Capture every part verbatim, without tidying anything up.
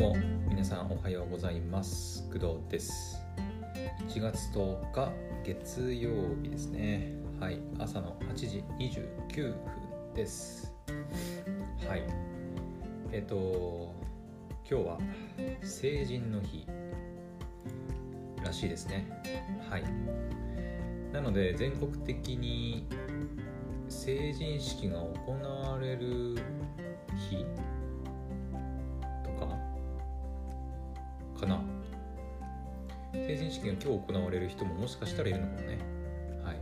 うも皆さんおはようございます。工藤です。いちがつとおか月曜日ですね。はい、朝のはちじにじゅうきゅうふんです。はい、えっと今日は成人の日らしいですね。はい、なので全国的に成人式が行われる日とかかな。成人式が今日行われる人ももしかしたらいるのかもね。はい、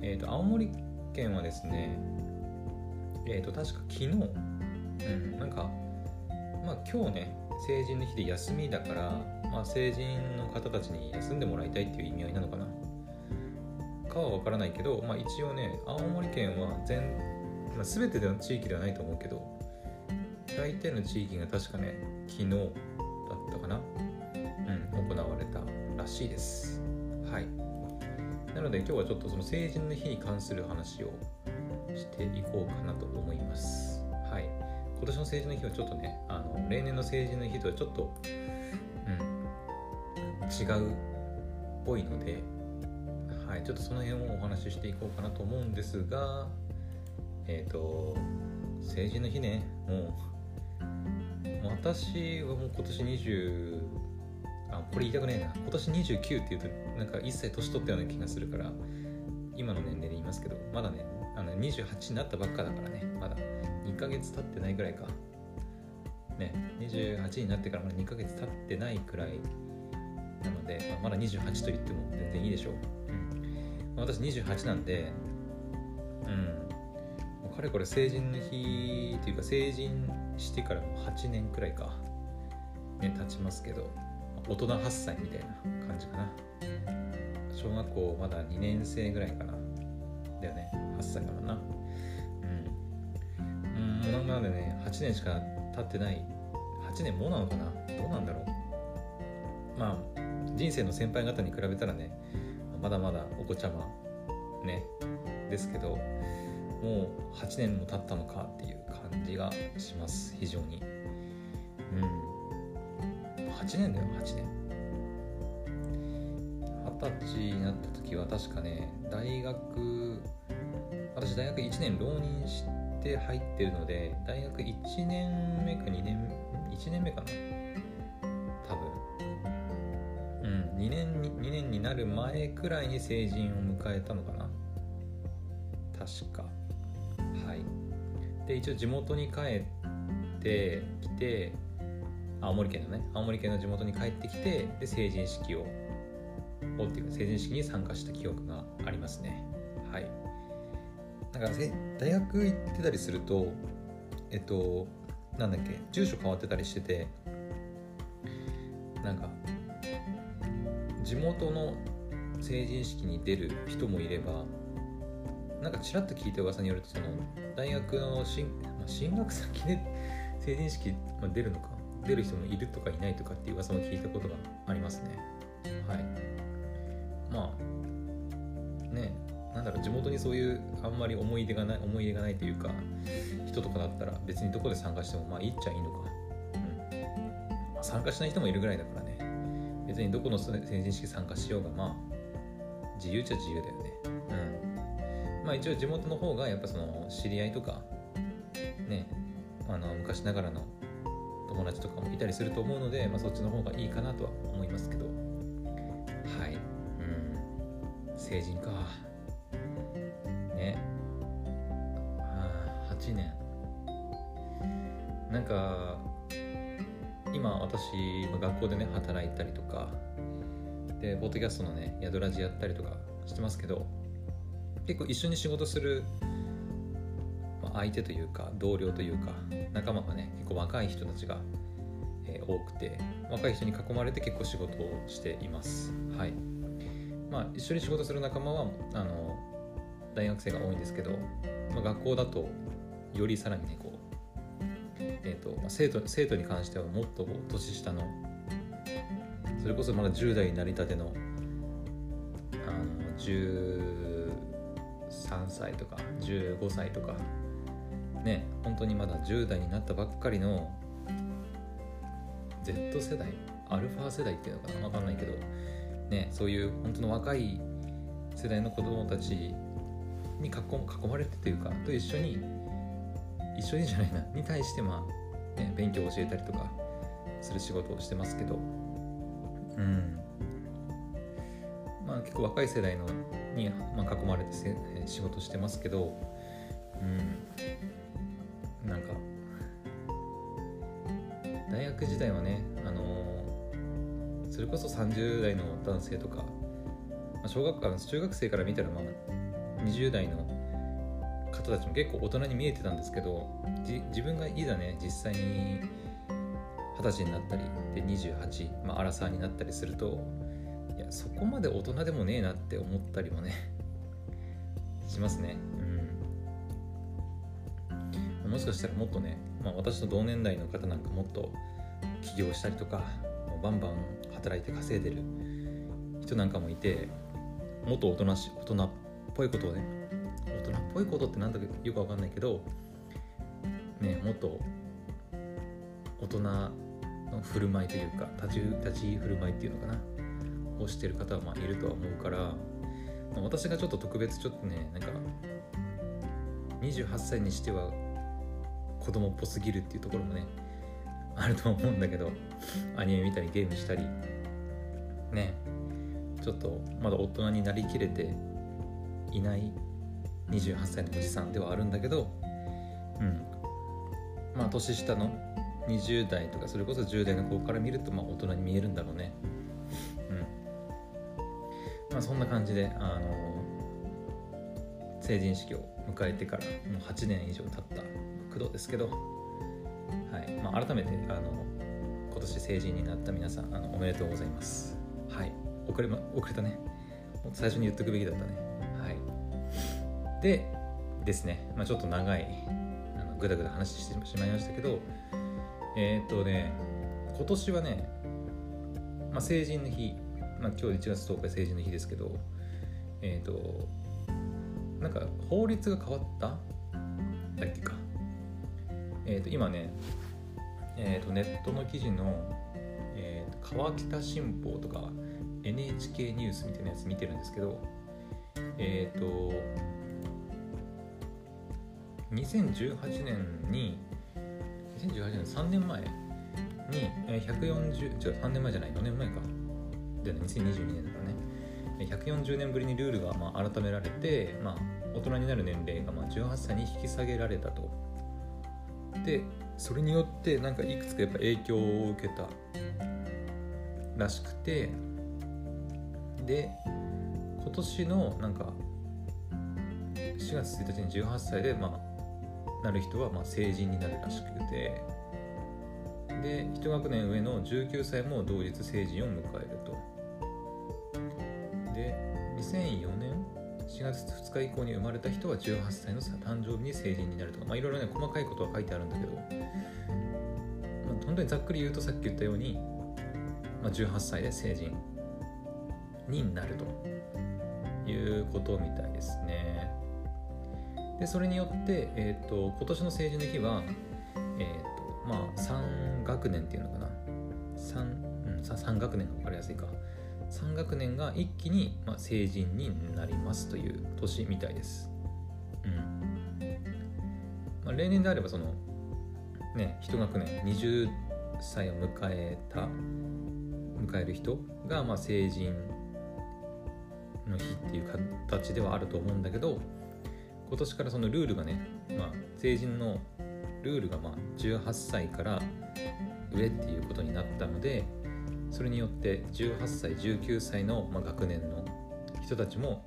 えーと青森県はですね、えーと確か昨日、うん、なんかまあ今日ね、成人の日で休みだから、まあ、成人の方たちに休んでもらいたいっていう意味合いなのかなかは分からないけど、まあ、一応ね、青森県は全、まあ、全ての地域ではないと思うけど、大体の地域が確かね、昨日だったかな、うん、行われたらしいです。はい。なので今日はちょっとその成人の日に関する話をしていこうかなと思います。はい。今年の成人の日はちょっとね、あの例年の成人の日とはちょっと、うん、違うっぽいので、はい、ちょっとその辺をお話ししていこうかなと思うんですが、えっと成人の日ね、もう私はもう今年20あこれ言いたくねえな今年にじゅうきゅうっていうとなんかいっさい年取ったような気がするから、今の年齢で言いますけど、まだね、あのにじゅうはちになったばっかだからね、まだにかげつ経ってないぐらいかね、にじゅうはちになってからまだにかげつ経ってないくらいなので、まあ、まだにじゅうはちと言っても全然いいでしょう。私にじゅうはちなんで、うん、もうかれこれ成人の日というか、成人してからもはちねんくらいか、ね、経ちますけど、大人はっさいみたいな感じかな。小学校まだにねんせいぐらいかな、だよね、はっさいからな、うん、うん、なのでね、はちねんしか経ってない、はちねんもなのかな、どうなんだろう。まあ人生の先輩方に比べたらね、まだまだお子ちゃまねですけど、もうはちねんも経ったのかっていう感じがします、非常に。うん、はちねんだよ、はちねん。はたちになった時は確かね、大学、私大学いちねん浪人して入ってるので、大学いちねんめかにねんめ、いちねんめかな、多分にねんに、にねんになる前くらいに成人を迎えたのかな、確か。はい。で、一応地元に帰ってきて、青森県のね、青森県の地元に帰ってきて、で成人式をっていうか成人式に参加した記憶がありますね。はい。なんか大学行ってたりすると、えっとなんだっけ、住所変わってたりしてて、なんか地元の成人式に出る人もいれば、なんかちらっと聞いた噂によると、その大学の進、まあ、進学先で成人式、まあ、出るのか、出る人もいるとかいないとかっていう噂も聞いたことがありますね。はい。まあね、なんだろう、地元にそういうあんまり思い出がない、思い出がないというか、人とかだったら別にどこで参加してもまあいいっちゃいいのか、うん、まあ、参加しない人もいるぐらいだからね。別にどこの成人式参加しようが、まあ自由っちゃ自由だよね。うん。まあ一応地元の方がやっぱその知り合いとかね、あの昔ながらの友達とかもいたりすると思うので、まあそっちの方がいいかなとは思いますけど。はい。うん。成人か。ね。ああ、はちねん。なんか。今私学校でね働いたりとかで、ポッドキャストのね宿ラジやったりとかしてますけど、結構一緒に仕事する、まあ、相手というか同僚というか仲間がね、結構若い人たちが、えー、多くて、若い人に囲まれて結構仕事をしています。はい。まあ一緒に仕事する仲間はあの大学生が多いんですけど、まあ、学校だとよりさらにね、こうえーとまあ、生徒、生徒に関してはもっと年下の、それこそまだじゅう代になりたての、あのじゅうさんさいとかじゅうごさいとかね、本当にまだじゅう代になったばっかりの Z 世代、アルファ世代っていうのかな、わかんないけどね、そういう本当の若い世代の子供たちに 囲, 囲まれてというかと一緒に一緒にじゃないなに対してまあ、ね、勉強を教えたりとかする仕事をしてますけど、うん、まあ結構若い世代のに、まあ、囲まれて仕事してますけど、うん、なんか大学時代はね、あのー、それこそさんじゅう代の男性とか、まあ、小学校中学生から見たらまあにじゅう代の方たちも結構大人に見えてたんですけど、自分がいざね実際にはたちになったりでにじゅうはち、まあ、アラサーになったりすると、いやそこまで大人でもねえなって思ったりもねしますね、うん、もしかしたらもっとね、まあ、私と同年代の方なんかもっと起業したりとかバンバン働いて稼いでる人なんかもいて、もっと大人し大人っぽいことをね、大人っぽいことってなんだかよくわかんないけどね、もっと大人の振る舞いというか立ち、立ち振る舞いっていうのかなをしてる方はまあいるとは思うから、まあ、私がちょっと特別ちょっとね、なんかにじゅうはっさいにしては子供っぽすぎるっていうところもねあると思うんだけど、アニメ見たりゲームしたりね、ちょっとまだ大人になりきれていないにじゅうはっさいのおじさんではあるんだけど、うん、まあ年下のにじゅう代とかそれこそじゅう代の子から見るとまあ大人に見えるんだろうね、うん、まあそんな感じで、あの成人式を迎えてからもうはちねん以上経った工藤ですけど、はい、まあ、改めてあの今年成人になった皆さん、あのおめでとうございます。はい、遅れ、ま、遅れたね、最初に言っとくべきだったね。はい、でですね、まあ、ちょっと長いあのぐだぐだ話してしまいましたけど、えーっとね、今年はね、まあ、成人の日、まあ、今日いちがつとおか成人の日ですけど、えーっと、なんか法律が変わっただっけか、えー、と今ね、えー、とネットの記事の、えー、と川北新報とか エヌエイチケー ニュースみたいなやつ見てるんですけど、えっ、ー、とにせんじゅうはちねんににせんじゅうはちねんさんねんまえにひゃくよんじゅう違うさんねんまえじゃないよねんまえかで、ね、にせんにじゅうにねんだからね、ひゃくよんじゅうねんぶりにルールがまあ改められて、まあ、大人になる年齢がまあじゅうはっさいに引き下げられたと。でそれによってなんかいくつかやっぱ影響を受けたらしくて、で今年のなんかしがつついたちにじゅうはっさいでまあなる人はまあ成人になるらしくて、で一学年上のじゅうきゅうさいも同日成人を迎えると。でにせんよねんしがつふつか以降に生まれた人はじゅうはっさいの誕生日に成人になるとか、まあいろいろね細かいことは書いてあるんだけど、まあ、本当にざっくり言うとさっき言ったように、まあ、じゅうはっさいで成人になるということみたいですね。でそれによって、えー、と今年の成人の日は、えーとまあ、さんがくねんっていうのかな、 3,、うん、3学年が分かりやすいかさん学年が一気に成人になりますという年みたいです、うん、まあ、例年であればそのね一学年はたちを迎えた迎える人がまあ成人の日っていう形ではあると思うんだけど、今年からそのルールがね、まあ、成人のルールがまあじゅうはっさいから上っていうことになったので、それによってじゅうはっさいじゅうきゅうさいの学年の人たちも、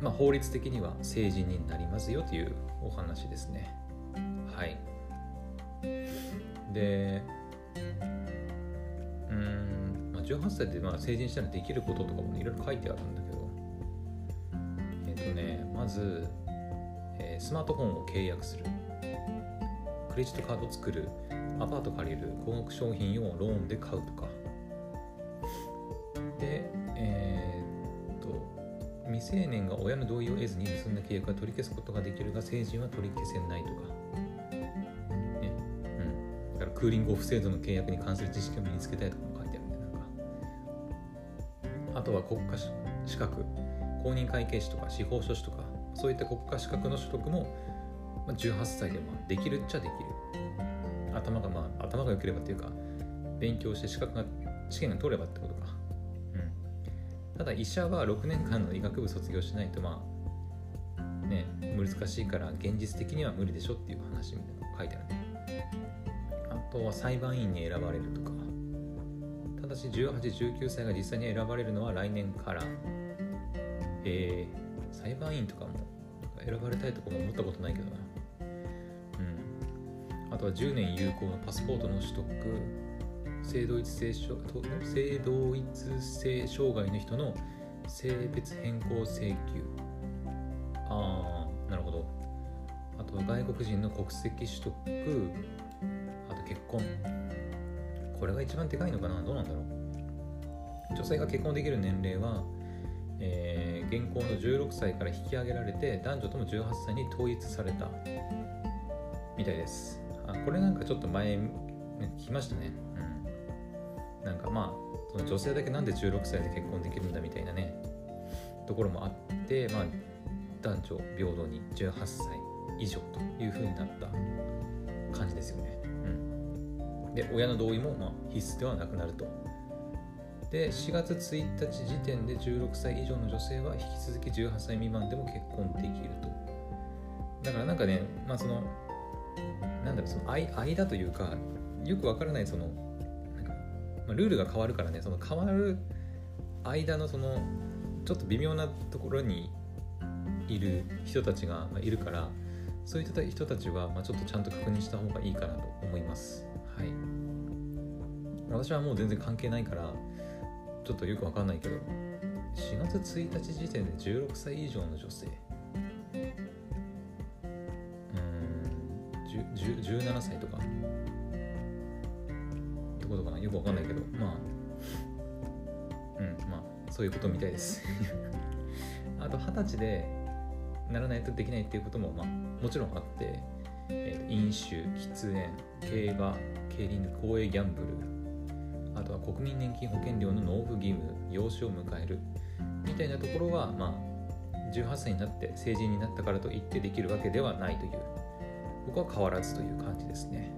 まあ、法律的には成人になりますよというお話ですね。はい、でうーん、まあ、じゅうはっさいでまあ成人したらできることとかもいろいろ書いてあるんだけど、えっとねまず、えー、スマートフォンを契約する、クレジットカードを作る、アパート借りる、高額商品をローンで買うとかで、えー、っと未成年が親の同意を得ずに結んだ契約は取り消すことができるが、成人は取り消せないとか、ね、うん、だからクーリングオフ制度の契約に関する知識を身につけたいとかも書いてあるんで、なんかあとは国家資格、公認会計士とか司法書士とかそういった国家資格の取得もじゅうはっさいでもできるっちゃできる、頭がまあ頭が良ければというか勉強して資格が試験が取ればってことか、うん、ただ医者はろくねんかんの医学部卒業しないとまあね難しいから現実的には無理でしょっていう話みたいなのが書いてあるね。あとは裁判員に選ばれるとか、ただしじゅうはち、じゅうきゅうさいが実際に選ばれるのは来年から、えー、裁判員とかも選ばれたいとかも思ったことないけどな、うん、あとはじゅうねん有効のパスポートの取得、性同一性障性同一性障害の人の性別変更請求、ああなるほど、あとは外国人の国籍取得、あと結婚、これが一番でかいのかな、どうなんだろう。女性が結婚できる年齢は、えー、現行のじゅうろくさいから引き上げられて男女ともじゅうはっさいに統一されたみたいです。あこれなんかちょっと前聞きましたね、うん、なんかまあその女性だけなんでじゅうろくさいで結婚できるんだみたいなねところもあって、まあ、男女平等にじゅうはっさい以上という風になった感じですよね、うん、で親の同意もまあ必須ではなくなると。でしがつついたち時点でじゅうろくさい以上の女性は引き続きじゅうはっさい未満でも結婚できると。だからなんかね、まあそのなんだろう、その間というかよくわからないそのなんか、まあ、ルールが変わるからね、その変わる間のそのちょっと微妙なところにいる人たちがいるから、そういった人たちはまあちょっとちゃんと確認した方がいいかなと思います。はい。私はもう全然関係ないからちょっとよくわかんないけど、しがつついたち時点でじゅうろくさい以上の女性、うーんじゅうななさいとかってことかな、よくわかんないけど、まあうんまあそういうことみたいですあとはたちでならないとできないっていうこともまあもちろんあって、えー、飲酒、喫煙、競馬、競輪、公営ギャンブル、あとは国民年金保険料の納付義務、養子を迎えるみたいなところは、まあ、じゅうはっさいになって成人になったからといってできるわけではないという、ここは変わらずという感じですね、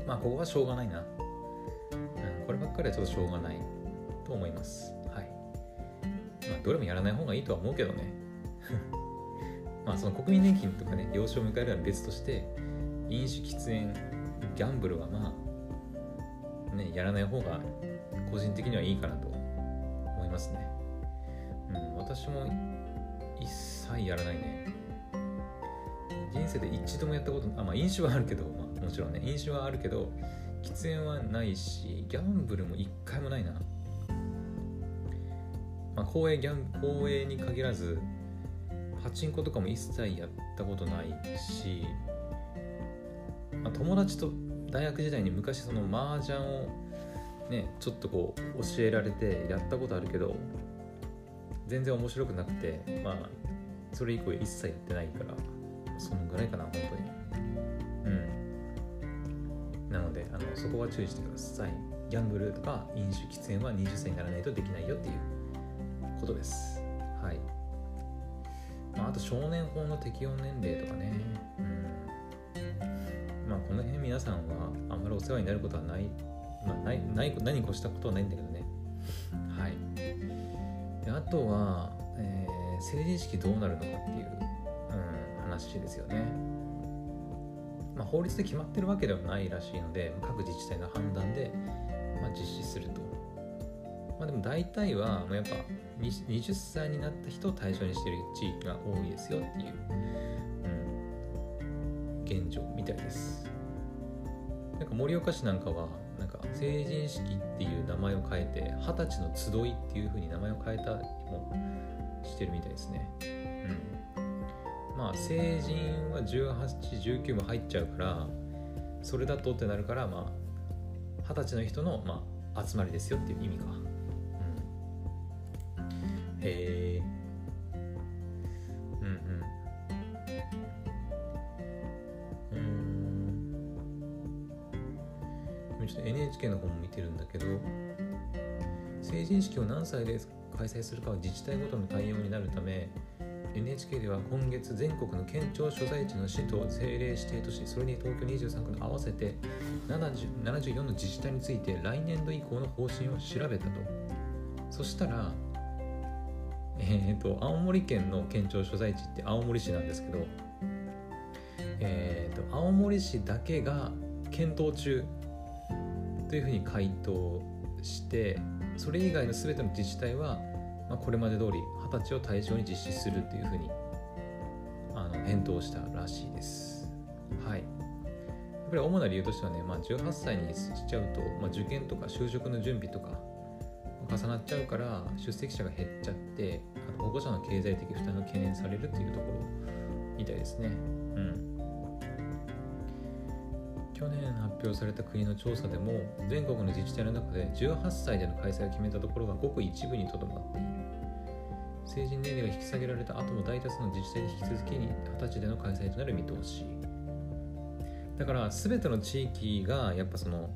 うん、まあここはしょうがないな、うん、こればっかりはちょっとしょうがないと思います、はい。まあ、どれもやらない方がいいとは思うけどねまあその国民年金とかね、養子を迎えるのは別として、飲酒、喫煙、ギャンブルはまあね、やらない方が個人的にはいいかなと思いますね、うん、私も一切やらないね、人生で一度もやったことあ、まあ飲酒はあるけど、まあ、もちろんね飲酒はあるけど喫煙はないし、ギャンブルも一回もないな、まあ、公営ギャン、公営に限らずパチンコとかも一切やったことないし、まあ、友達と大学時代に昔その麻雀をねちょっとこう教えられてやったことあるけど全然面白くなくて、まあそれ以降一切やってないから、そのぐらいかな本当に、うん。なのであのそこは注意してください。ギャンブルとか飲酒、喫煙ははたちにならないとできないよっていうことです、はい。まあ、あと少年法の適用年齢とかね、うん、まあ、この辺皆さんはあんまりお世話になることはない、まあ、ないない何越したことはないんだけどね、はい。であとは、えー、成人式どうなるのかっていう、うん、話ですよね、まあ、法律で決まってるわけではないらしいので各自治体の判断で、まあ、実施すると、まあ、でも大体はもうやっぱはたちになった人を対象にしている地域が多いですよっていう現状みたいです。なんか盛岡市なんかはなんか成人式っていう名前を変えてはたちの集いっていう風に名前を変えたりもしてるみたいですね。うん、まあ成人はじゅうはち、じゅうきゅうも入っちゃうからそれだとってなるから、まあはたちの人のまあ集まりですよっていう意味か。うん、へー。ちょっと エヌエイチケー の方も見てるんだけど、成人式を何歳で開催するかは自治体ごとの対応になるため、エヌエイチケー では今月全国の県庁所在地の市と政令指定都市、それに東京にじゅうさん区の合わせてななじゅうよんの自治体について来年度以降の方針を調べたと。そしたら、えー、と青森県の県庁所在地って青森市なんですけど、えー、と青森市だけが検討中というふうに回答して、それ以外の全ての自治体はまあ、これまで通りはたちを対象に実施するというふうにあの返答したらしいです。はい。やっぱり主な理由としてはね、まあ、じゅうはっさいにしちゃうと、まあ、受験とか就職の準備とか重なっちゃうから出席者が減っちゃって、あと保護者の経済的負担が懸念されるっていうところみたいですね。うん。去年発表された国の調査でも、全国の自治体の中でじゅうはっさいでの開催を決めたところがごく一部にとどまっている。成人年齢が引き下げられた後も大多数の自治体で引き続きはたちでの開催となる見通し。だから全ての地域がやっぱその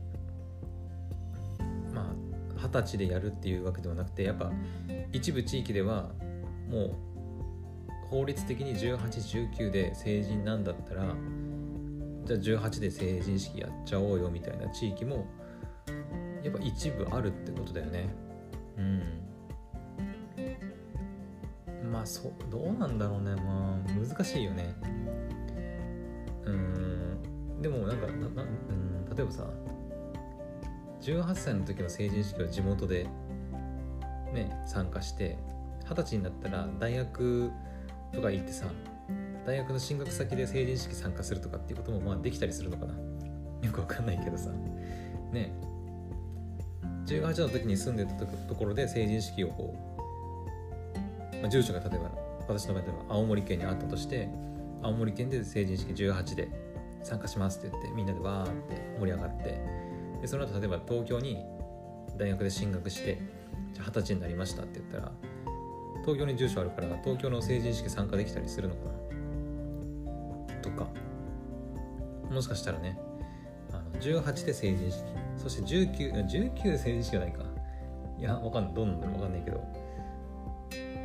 まあはたちでやるっていうわけではなくて、やっぱ一部地域ではもう法律的にじゅうはち、じゅうきゅうで成人なんだったら、じゃあじゅうはちで成人式やっちゃおうよみたいな地域もやっぱ一部あるってことだよね。うん。まあそう、どうなんだろうね。まあ難しいよね。うーん。でもなんかななうん例えばさ、じゅうはっさいの時の成人式は地元でね参加して、はたちになったら大学とか行ってさ、大学の進学先で成人式参加するとかっていうこともまあできたりするのかな。よくわかんないけどさね。じゅうはちの時に住んでたところで成人式をこう、まあ、住所が例えば私の場合は青森県にあったとして、青森県で成人式じゅうはちで参加しますって言ってみんなでわーって盛り上がって、でその後例えば東京に大学で進学してじゃあはたちになりましたって言ったら、東京に住所あるから東京の成人式参加できたりするのかなとか、もしかしたらね、あのじゅうはちで成人式、そしてじゅうきゅう、じゅうきゅうで成人式じゃないか、いやわかんない、どうなんだろうわかんないけど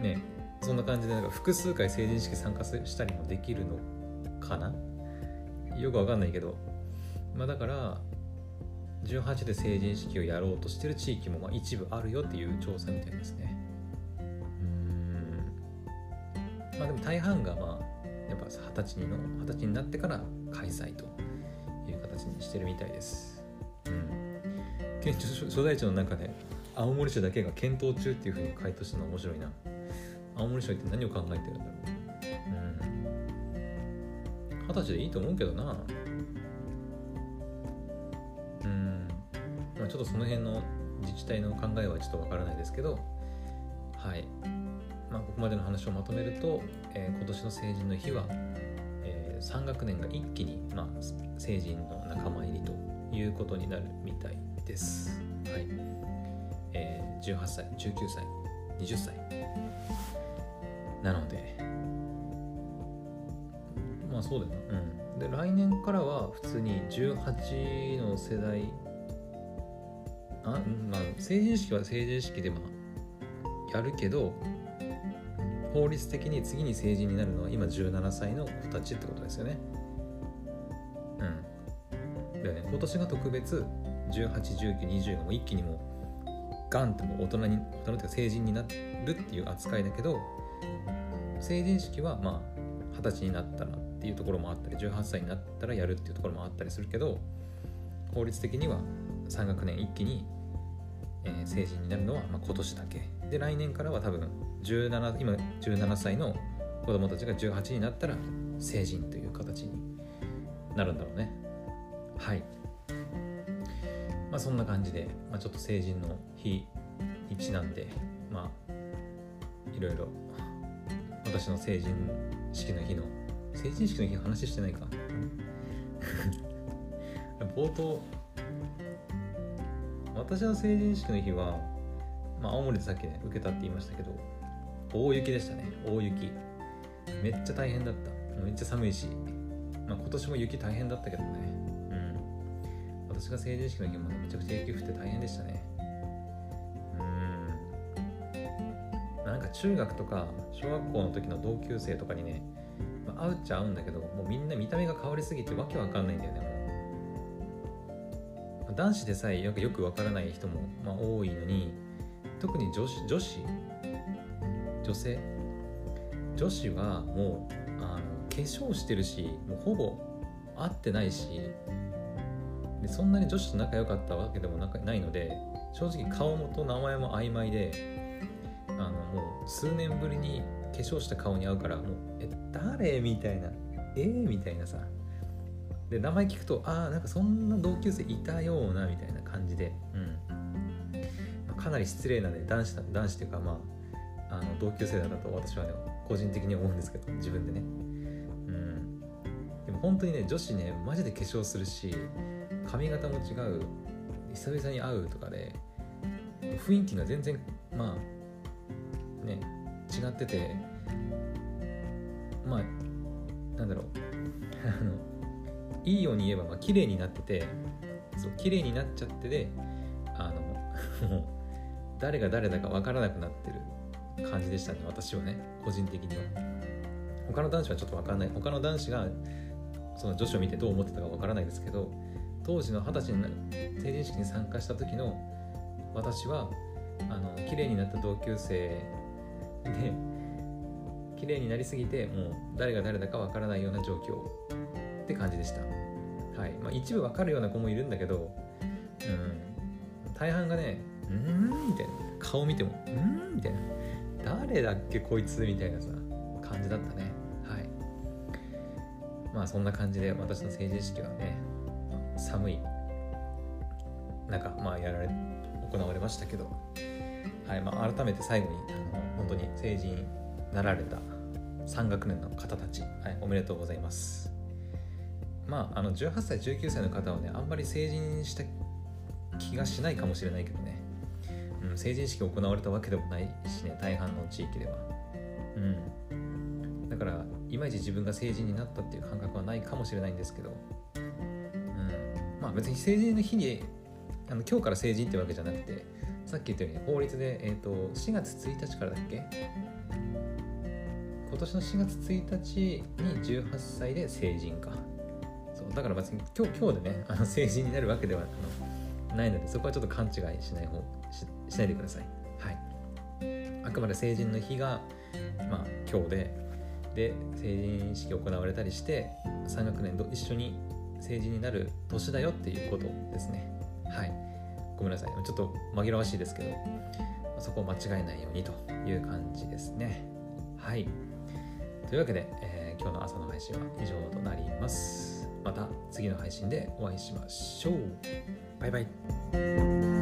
ね、そんな感じでなんか複数回成人式参加したりもできるのかな、よくわかんないけど、まあだからじゅうはちで成人式をやろうとしてる地域もまあ一部あるよっていう調査みたいですね。うーん。まあでも大半がまあやっぱ二十歳の二十歳になってから開催という形にしてるみたいです。うん。県庁所在地の中で青森市だけが検討中っていうふうに回答したのは面白いな。青森市は一体何を考えてるんだろう。うん。二十歳でいいと思うけどな。うん。まあちょっとその辺の自治体の考えはちょっとわからないですけど、はい。まあ、ここまでの話をまとめると、えー、今年の成人の日は、えー、さん学年が一気に、まあ、成人の仲間入りということになるみたいです、はい。えー、じゅうはっさい、じゅうきゅうさい、にじゅっさいなので、まあそうだよな、うん、で来年からは普通にじゅうはちの世代、あ、まあ、成人式は成人式で、まあ、やるけど法律的に次に成人になるのは今じゅうななさいの子たちってことですよね。うん。だよね。今年が特別じゅうはち、じゅうきゅう、にじゅうも一気にもうガンってもう大人に大人というか成人になるっていう扱いだけど、成人式はまあはたちになったらっていうところもあったり、じゅうはっさいになったらやるっていうところもあったりするけど、法律的にはさん学年一気に成人になるのはまあ今年だけで、来年からは多分じゅうなな今じゅうななさいの子供たちがじゅうはちになったら成人という形になるんだろうね。はい。まあそんな感じで、まあ、ちょっと成人の日にちなんで、まあいろいろ私の成人式の日の成人式の日の話してないか冒頭私の成人式の日は、まあ、青森でさっきね受けたって言いましたけど、大雪でしたね。大雪めっちゃ大変だった。めっちゃ寒いし、まあ、今年も雪大変だったけどね、うん、私が成人式の時もめちゃくちゃ雪降って大変でしたね。うーん、なんか中学とか小学校の時の同級生とかにね、まあ、会うっちゃ会うんだけど、もうみんな見た目が変わりすぎてわけわかんないんだよね。もう男子でさえよくわからない人も、まあ、多いのに、特に女子、女子女性女子はもうあの化粧してるし、もうほぼ会ってないし、でそんなに女子と仲良かったわけでもないので、正直顔と名前も曖昧で、あのもう数年ぶりに化粧した顔に会うから、もうえ誰みたいな、えー、みたいなさ、で名前聞くと、あーなんかそんな同級生いたようなみたいな感じで、うん、かなり失礼なね、男子男子というか、まああの同級生だと私はね個人的に思うんですけど、自分でね、うん、でも本当にね、女子ねマジで化粧するし、髪型も違う、久々に会うとかで雰囲気が全然まあね違ってて、まあなんだろうあのいいように言えば、まあ綺麗になってて、そう綺麗になっちゃってで、あのもう誰が誰だか分からなくなってる感じでしたね、私はね、個人的には。他の男子はちょっと分かんない、他の男子がその女子を見てどう思ってたか分からないですけど、当時の二十歳になる成人式に参加した時の私は、あの綺麗になった同級生で、綺麗になりすぎてもう誰が誰だかわからないような状況って感じでした。はい、まあ、一部わかるような子もいるんだけど、うん、大半がね、うーんみたいな、顔見てもうーんみたいな、誰だっけこいつみたいなさ感じだったね。はい、まあそんな感じで私の成人式はね、寒い中、まあやられ行われましたけど、はい、まあ、改めて最後にあの本当に成人になられたさんがくねんの方たち、はい、おめでとうございます。まああのじゅうはっさいじゅうきゅうさいの方はね、あんまり成人した気がしないかもしれないけどね、うん、成人式行われたわけでもないしね、大半の地域では、うん、だからいまいち自分が成人になったっていう感覚はないかもしれないんですけど。まあ、別に成人の日にあの今日から成人ってわけじゃなくて、さっき言ったように法律で、えー、としがつついたちからだっけ、今年のしがつついたちにじゅうはっさいで成人か、そうだから別に今 日, 今日でねあの成人になるわけではないので、そこはちょっと勘違いしない方 し, しないでください、はい、あくまで成人の日が、まあ、今日 で, で成人式行われたりしてさんがくねんと一緒に成人になる年だよっていうことですね。はい。ごめんなさい。ちょっと紛らわしいですけど、そこを間違えないようにという感じですね。はい。というわけで、えー、今日の朝の配信は以上となります。また次の配信でお会いしましょう。バイバイ。